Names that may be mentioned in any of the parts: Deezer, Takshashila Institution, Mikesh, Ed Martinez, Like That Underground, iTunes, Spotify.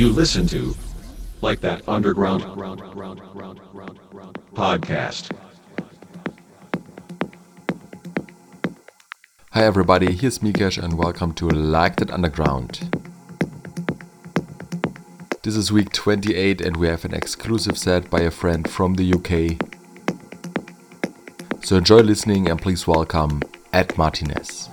You listen to Like That Underground Podcast. Hi everybody, here's Mikesh and welcome to Like That Underground. This is week 28 and we have an exclusive set by a friend from the UK. So enjoy listening and please welcome Ed Martinez.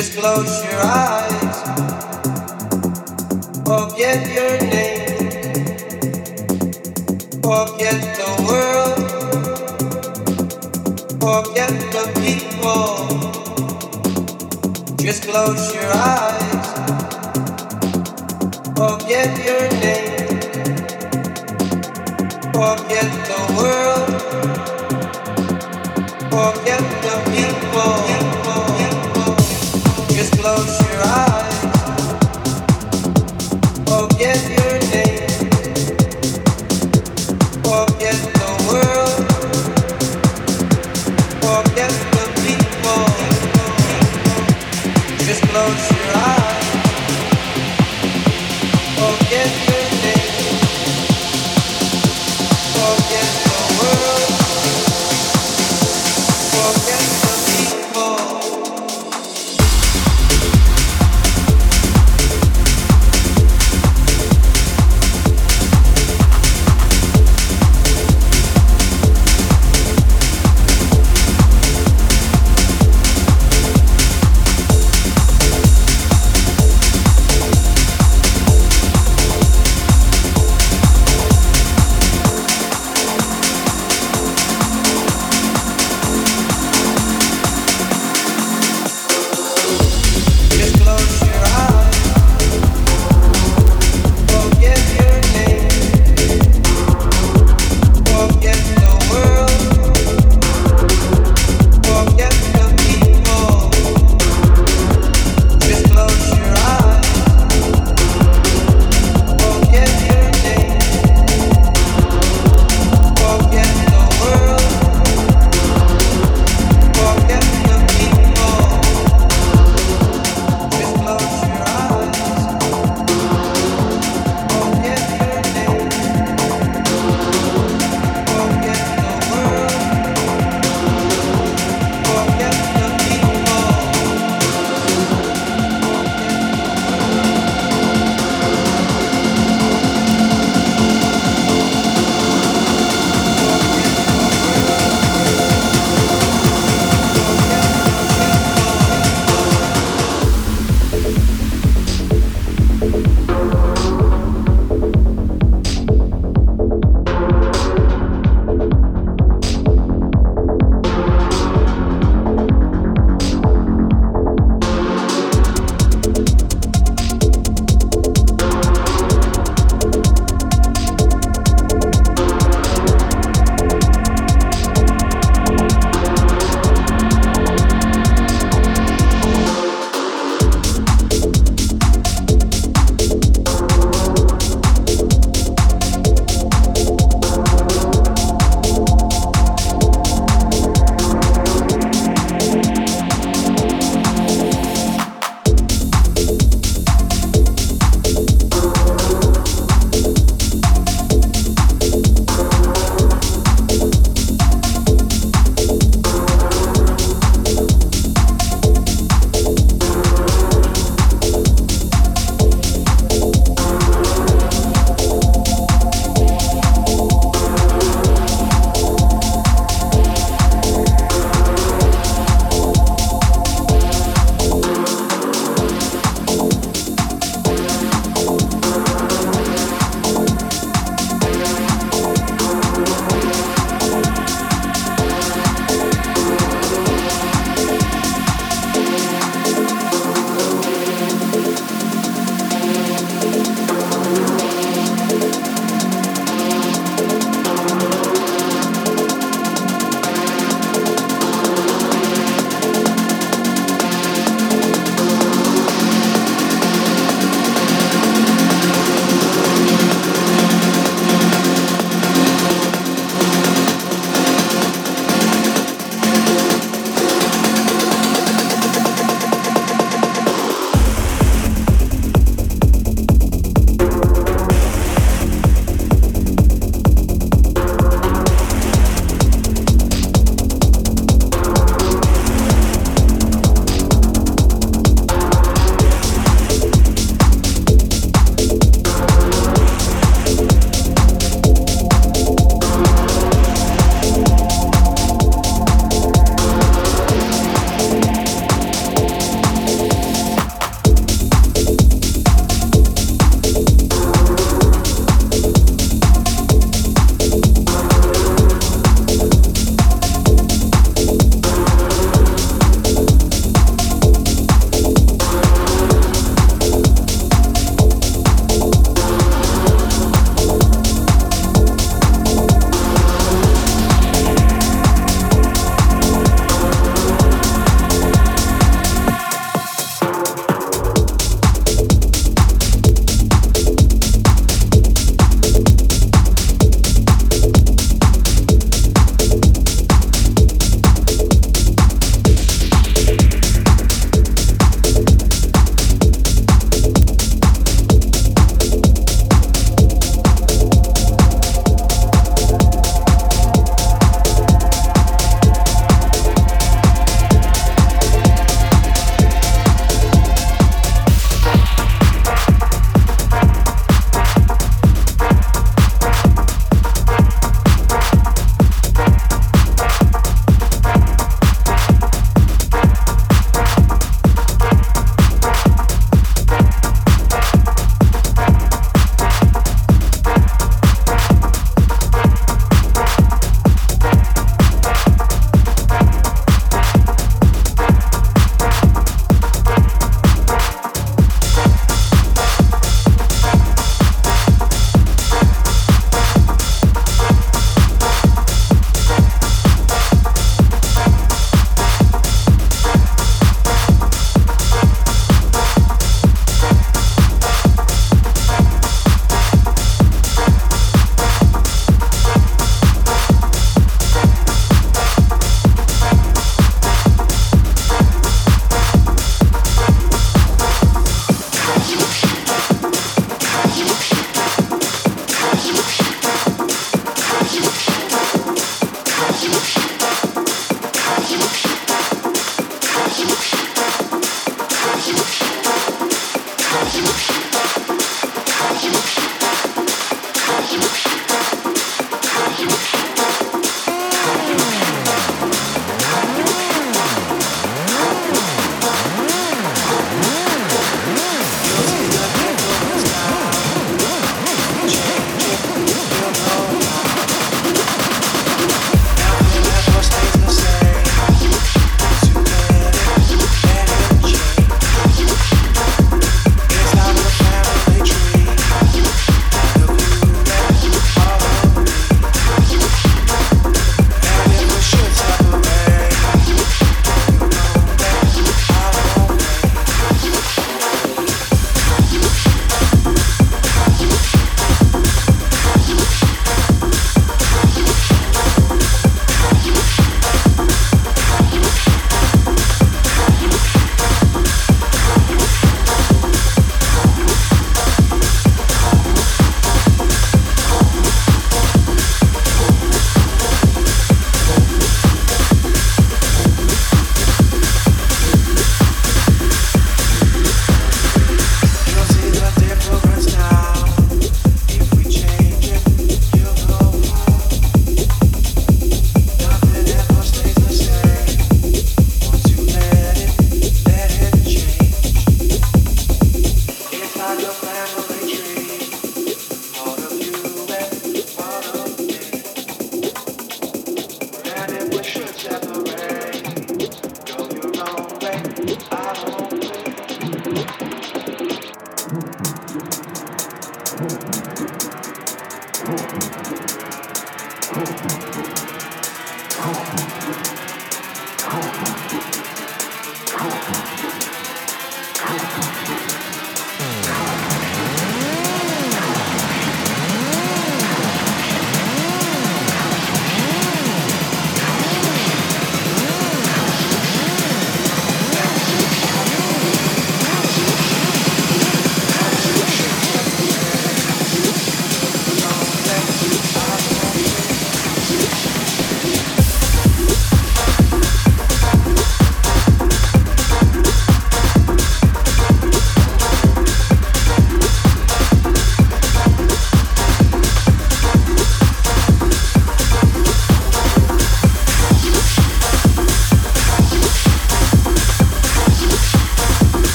Just close your eyes, forget your name, forget the world, forget the people. Just close your eyes, forget your name, forget the world, forget the people. Just close your eyes, forget your name, forget the world, forget the people. Just close your eyes, forget your name, forget the world, forget the people.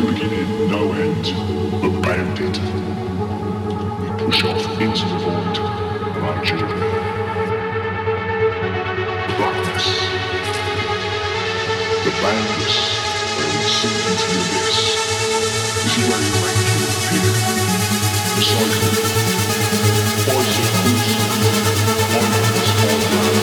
no beginning, no end, but bounded. We push off into the void of our journey. The blackness, the boundless, where we sink into the abyss. This is where you make you appear. Recycle, poison, poison, poison.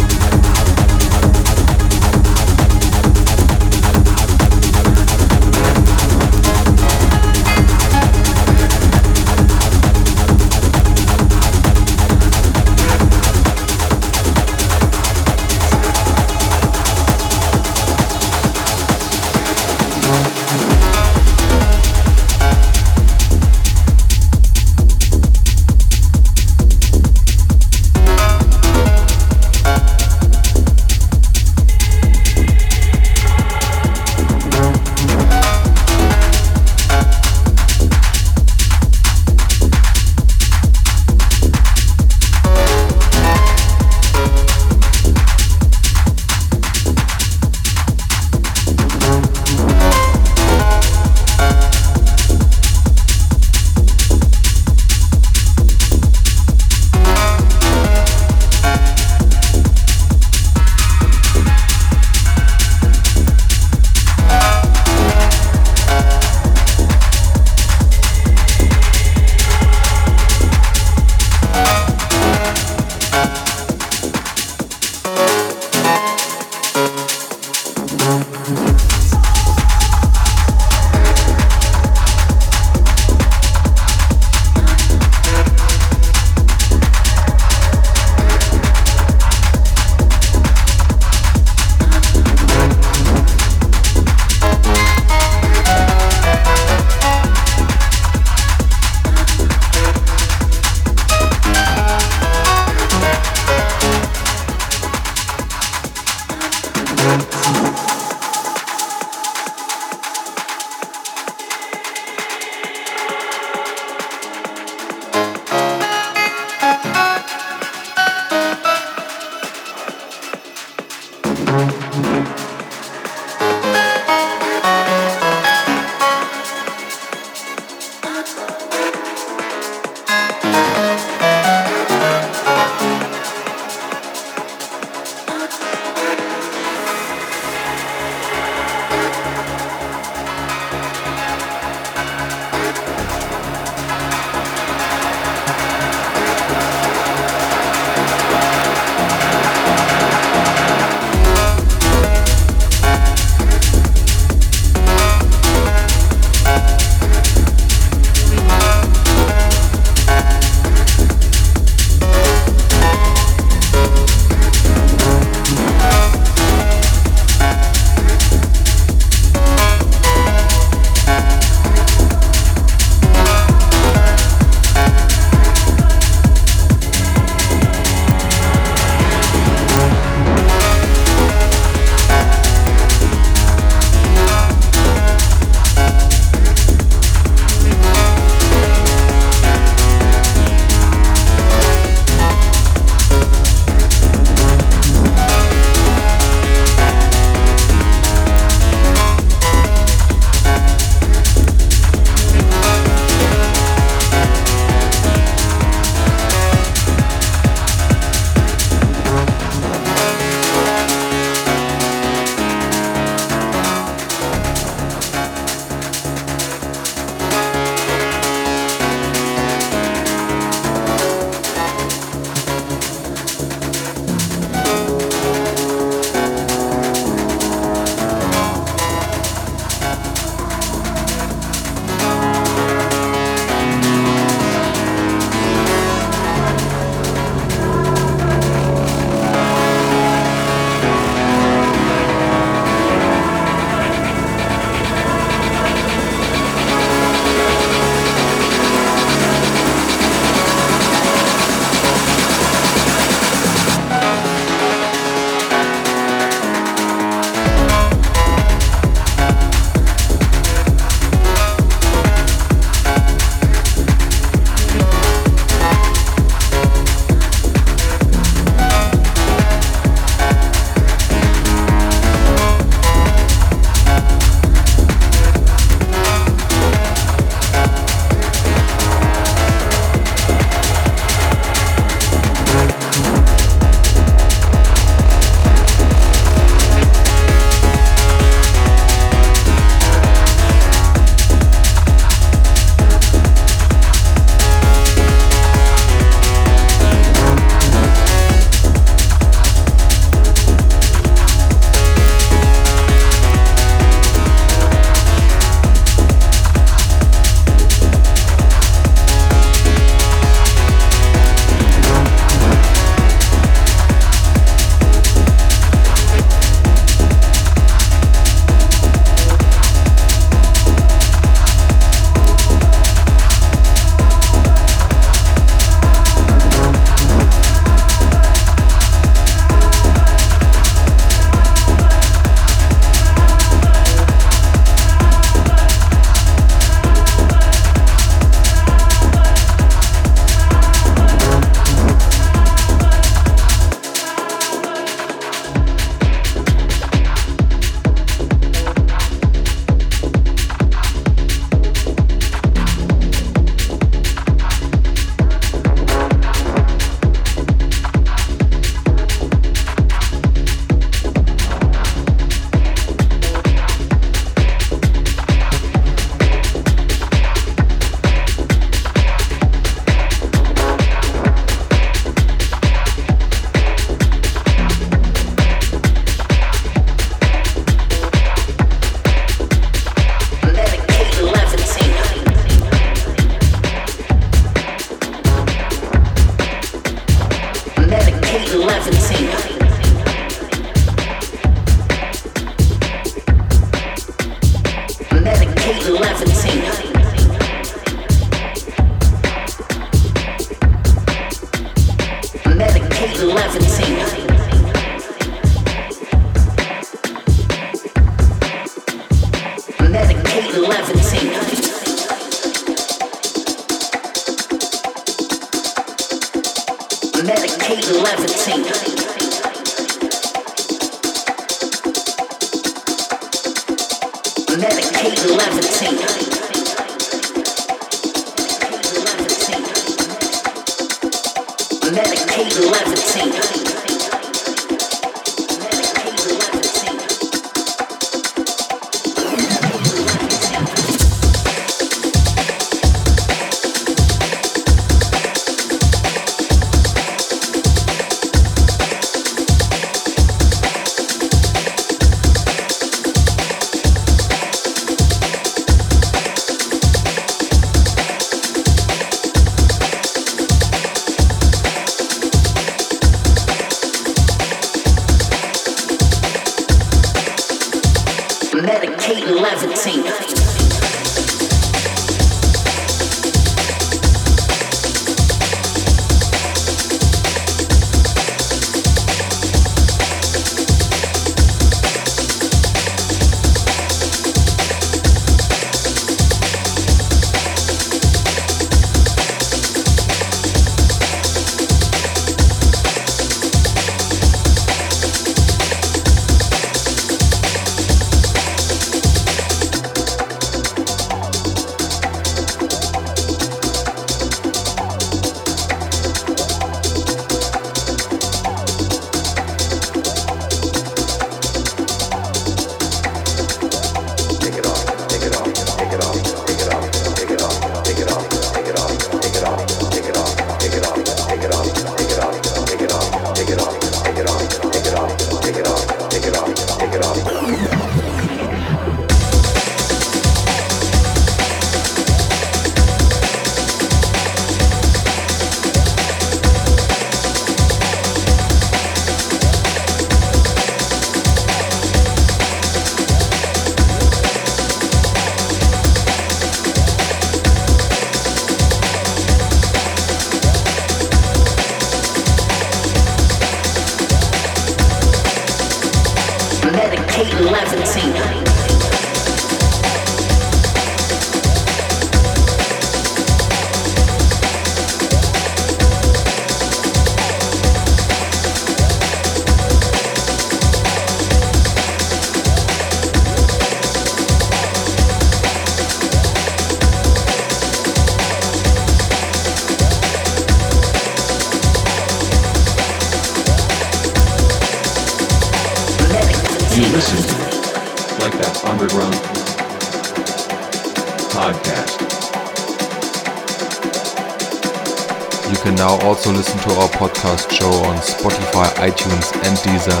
Also listen to our podcast show on Spotify, iTunes and Deezer.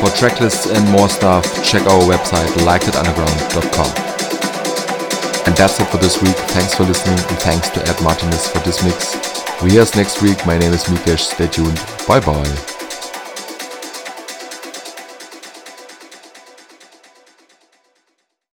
For tracklists and more stuff, check our website likethatunderground.com. And that's it for this week. Thanks for listening and thanks to Ed Martinez for this mix. We hear us next week. My name is Mikesh. Stay tuned. Bye bye.